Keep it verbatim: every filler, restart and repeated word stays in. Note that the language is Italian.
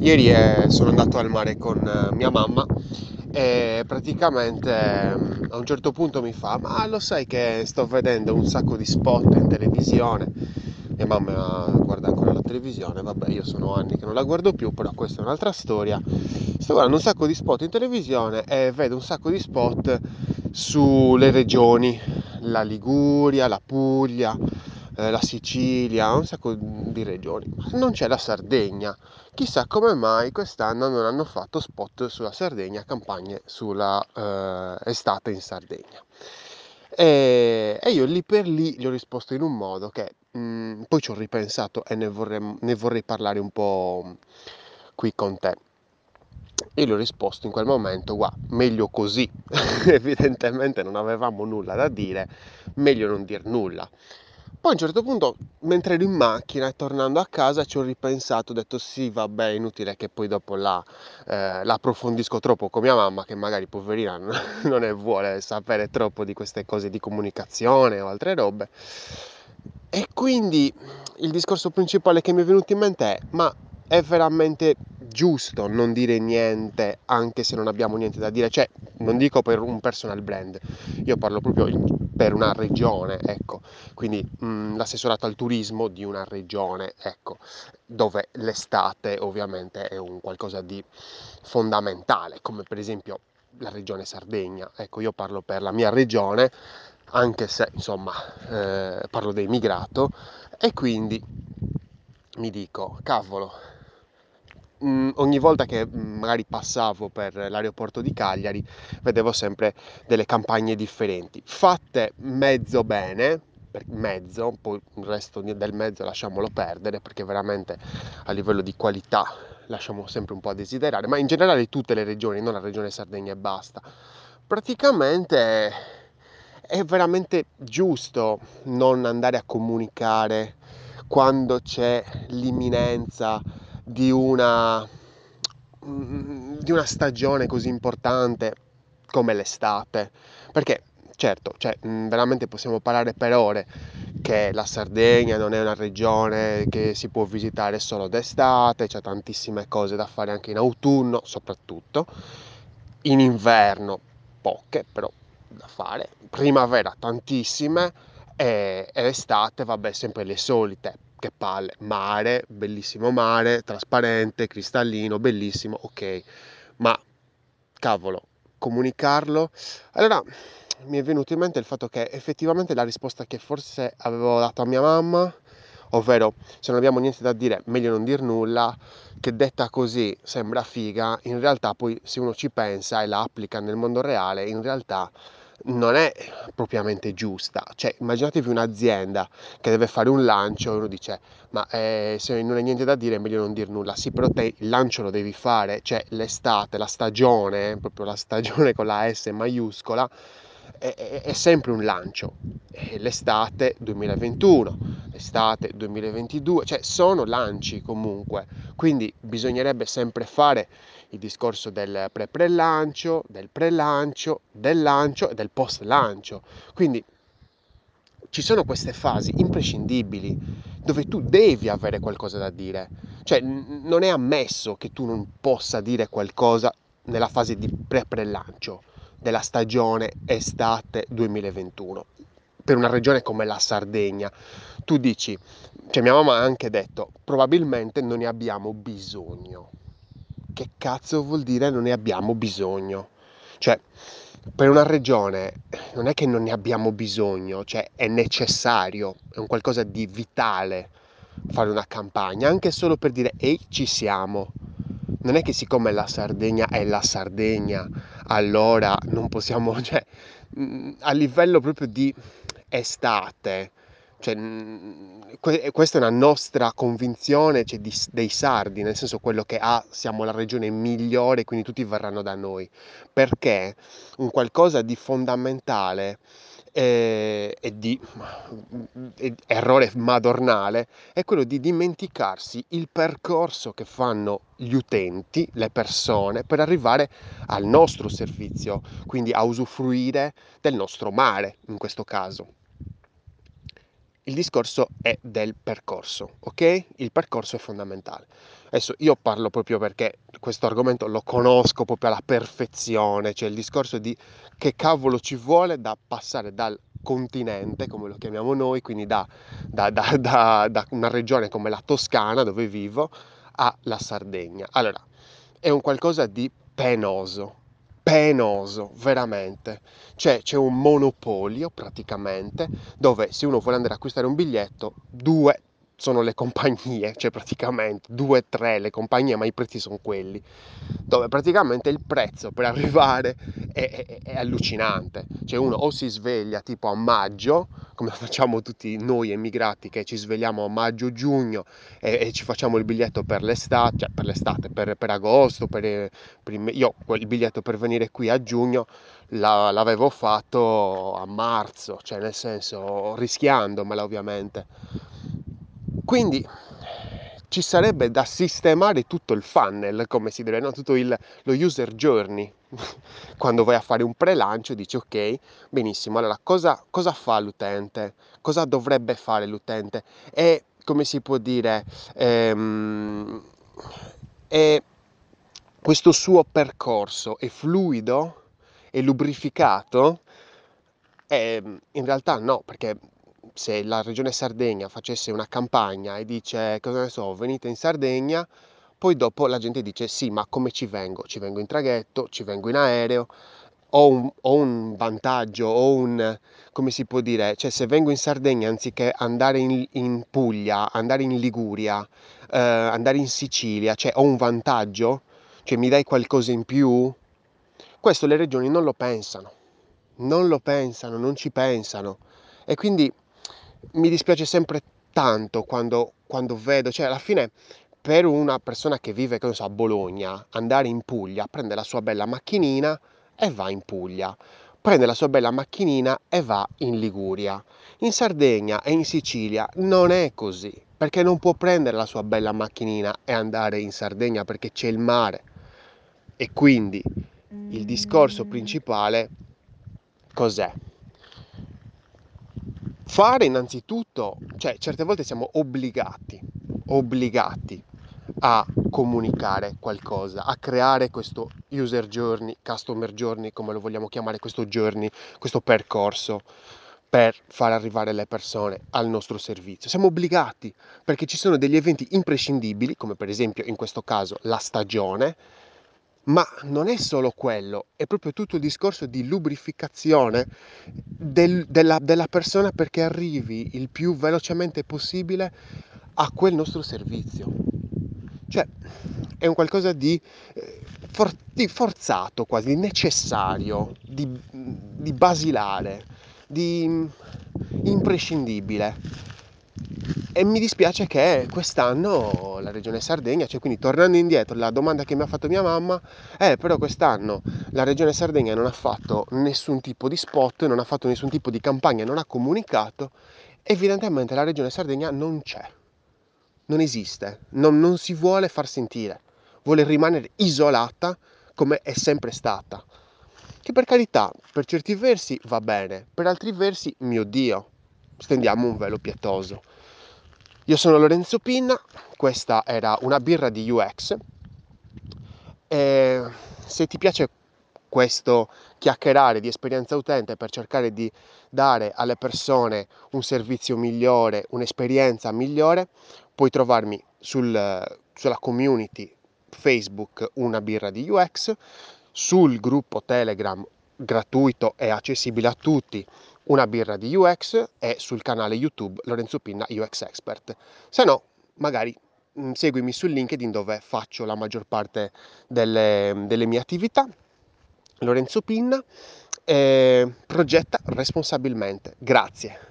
Ieri eh, sono andato al mare con eh, mia mamma e praticamente eh, a un certo punto mi fa: ma lo sai che sto vedendo un sacco di spot in televisione? Mia mamma guarda ancora la televisione, vabbè, io sono anni che non la guardo più, però questa è un'altra storia. Sto guardando un sacco di spot in televisione e vedo un sacco di spot sulle regioni, la Liguria, la Puglia, la Sicilia, un sacco di regioni, ma non c'è la Sardegna. Chissà come mai quest'anno non hanno fatto spot sulla Sardegna, campagne sulla eh, estate in Sardegna. E, e io lì per lì gli ho risposto in un modo che mh, poi ci ho ripensato e ne vorrei, ne vorrei parlare un po' qui con te. Io gli ho risposto in quel momento: guà, meglio così. Evidentemente non avevamo nulla da dire, meglio non dir nulla. Poi a un certo punto, mentre ero in macchina e tornando a casa, ci ho ripensato, ho detto sì, vabbè, inutile che poi dopo la, eh, la approfondisco troppo con mia mamma, che magari poverina non ne vuole sapere troppo di queste cose di comunicazione o altre robe. E quindi il discorso principale che mi è venuto in mente è: ma è veramente giusto non dire niente anche se non abbiamo niente da dire? Cioè, non dico per un personal brand, io parlo proprio per una regione, ecco, quindi mh, l'assessorato al turismo di una regione, ecco, dove l'estate ovviamente è un qualcosa di fondamentale, come per esempio la regione Sardegna. Ecco, io parlo per la mia regione, anche se insomma eh, parlo da immigrato, e quindi mi dico, cavolo, ogni volta che magari passavo per l'aeroporto di Cagliari vedevo sempre delle campagne differenti, fatte mezzo bene, mezzo, poi il resto del mezzo lasciamolo perdere, perché veramente a livello di qualità lasciamo sempre un po' a desiderare, ma in generale tutte le regioni, non la regione Sardegna e basta. Praticamente è veramente giusto non andare a comunicare quando c'è l'imminenza di una, di una stagione così importante come l'estate? Perché certo, cioè, veramente possiamo parlare per ore che la Sardegna non è una regione che si può visitare solo d'estate, c'è tantissime cose da fare anche in autunno, soprattutto in inverno poche, però da fare, primavera tantissime, e, e estate vabbè sempre le solite. Che palle, mare, bellissimo mare, trasparente, cristallino, bellissimo, ok, ma cavolo, comunicarlo? Allora mi è venuto in mente il fatto che effettivamente la risposta che forse avevo dato a mia mamma, ovvero se non abbiamo niente da dire meglio non dir nulla, che detta così sembra figa, in realtà poi se uno ci pensa e la applica nel mondo reale, in realtà non è propriamente giusta. Cioè, immaginatevi un'azienda che deve fare un lancio e uno dice: ma eh, se non hai niente da dire è meglio non dir nulla. Sì, però te il lancio lo devi fare, cioè l'estate, la stagione, proprio la stagione con la S maiuscola, è, è, è sempre un lancio. E l'estate duemilaventuno, l'estate duemilaventidue, cioè sono lanci comunque, quindi bisognerebbe sempre fare il discorso del pre-pre-lancio, del pre-lancio, del lancio e del post-lancio. Quindi ci sono queste fasi imprescindibili dove tu devi avere qualcosa da dire. Cioè non è ammesso che tu non possa dire qualcosa nella fase di pre-pre-lancio della stagione estate duemilaventuno. Per una regione come la Sardegna, tu dici, cioè mia mamma ha anche detto, probabilmente non ne abbiamo bisogno. Che cazzo vuol dire non ne abbiamo bisogno? Cioè, per una regione non è che non ne abbiamo bisogno, cioè è necessario, è un qualcosa di vitale fare una campagna, anche solo per dire ehi, ci siamo. Non è che siccome la Sardegna è la Sardegna, allora non possiamo, cioè, a livello proprio di estate, cioè, questa è una nostra convinzione, cioè, di, dei sardi, nel senso quello che ah, siamo la regione migliore, quindi tutti verranno da noi, perché un qualcosa di fondamentale e, e di e, errore madornale è quello di dimenticarsi il percorso che fanno gli utenti, le persone, per arrivare al nostro servizio, quindi a usufruire del nostro mare in questo caso. il discorso è del percorso, ok? Il percorso è fondamentale. Adesso io parlo proprio perché questo argomento lo conosco proprio alla perfezione, cioè il discorso di che cavolo ci vuole da passare dal continente, come lo chiamiamo noi, quindi da, da, da, da, da una regione come la Toscana, dove vivo, alla Sardegna. Allora, è un qualcosa di penoso, penoso, veramente. Cioè, c'è un monopolio praticamente, dove se uno vuole andare ad acquistare un biglietto, due sono le compagnie, cioè praticamente due, tre le compagnie, ma i prezzi sono quelli, dove praticamente il prezzo per arrivare è, è, è allucinante. Cioè uno o si sveglia tipo a maggio, come facciamo tutti noi emigrati che ci svegliamo a maggio, giugno e, e ci facciamo il biglietto per l'estate, cioè per l'estate, per, per agosto, per, per, io il biglietto per venire qui a giugno la, l'avevo fatto a marzo, cioè nel senso rischiandomela ovviamente. Quindi ci sarebbe da sistemare tutto il funnel, come si deve, no? Tutto il, lo user journey. Quando vai a fare un pre-lancio dici ok, benissimo, allora cosa, cosa fa l'utente? Cosa dovrebbe fare l'utente? E come si può dire, ehm, è questo suo percorso è fluido, è lubrificato? È, in realtà no, perché se la regione Sardegna facesse una campagna e dice, cosa ne so, venite in Sardegna, poi dopo la gente dice sì, ma come ci vengo? Ci vengo in traghetto, ci vengo in aereo, ho un, ho un vantaggio, ho un, come si può dire, cioè se vengo in Sardegna anziché andare in, in Puglia, andare in Liguria, eh, andare in Sicilia, cioè ho un vantaggio, cioè mi dai qualcosa in più? Questo le regioni non lo pensano, non lo pensano, non ci pensano, e quindi mi dispiace sempre tanto quando, quando vedo, cioè alla fine per una persona che vive, che non so, a Bologna, andare in Puglia, prende la sua bella macchinina e va in Puglia, prende la sua bella macchinina e va in Liguria, in Sardegna e in Sicilia non è così, perché non può prendere la sua bella macchinina e andare in Sardegna perché c'è il mare. E quindi il discorso principale cos'è? Fare innanzitutto, cioè certe volte siamo obbligati, obbligati a comunicare qualcosa, a creare questo user journey, customer journey, come lo vogliamo chiamare, questo journey, questo percorso per far arrivare le persone al nostro servizio. Siamo obbligati perché ci sono degli eventi imprescindibili, come per esempio in questo caso la stagione, ma non è solo quello, è proprio tutto il discorso di lubrificazione del, della, della persona perché arrivi il più velocemente possibile a quel nostro servizio. Cioè è un qualcosa di, for, di forzato, quasi necessario, di, di basilare, di imprescindibile. E mi dispiace che quest'anno la regione Sardegna, cioè quindi tornando indietro, la domanda che mi ha fatto mia mamma è eh, però quest'anno la regione Sardegna non ha fatto nessun tipo di spot, non ha fatto nessun tipo di campagna, non ha comunicato, evidentemente la regione Sardegna non c'è, non esiste, non, non si vuole far sentire, vuole rimanere isolata come è sempre stata, che per carità, per certi versi va bene, per altri versi, mio Dio, stendiamo un velo pietoso. Io sono Lorenzo Pinna, questa era una birra di U X, e se ti piace questo chiacchierare di esperienza utente per cercare di dare alle persone un servizio migliore, un'esperienza migliore, puoi trovarmi sul, sulla community Facebook Una Birra di U X, sul gruppo Telegram gratuito e accessibile a tutti Una Birra di U X, e sul canale YouTube Lorenzo Pinna U X Expert. Se no, magari mh, seguimi su LinkedIn, dove faccio la maggior parte delle, delle mie attività. Lorenzo Pinna, eh, progetta responsabilmente. Grazie.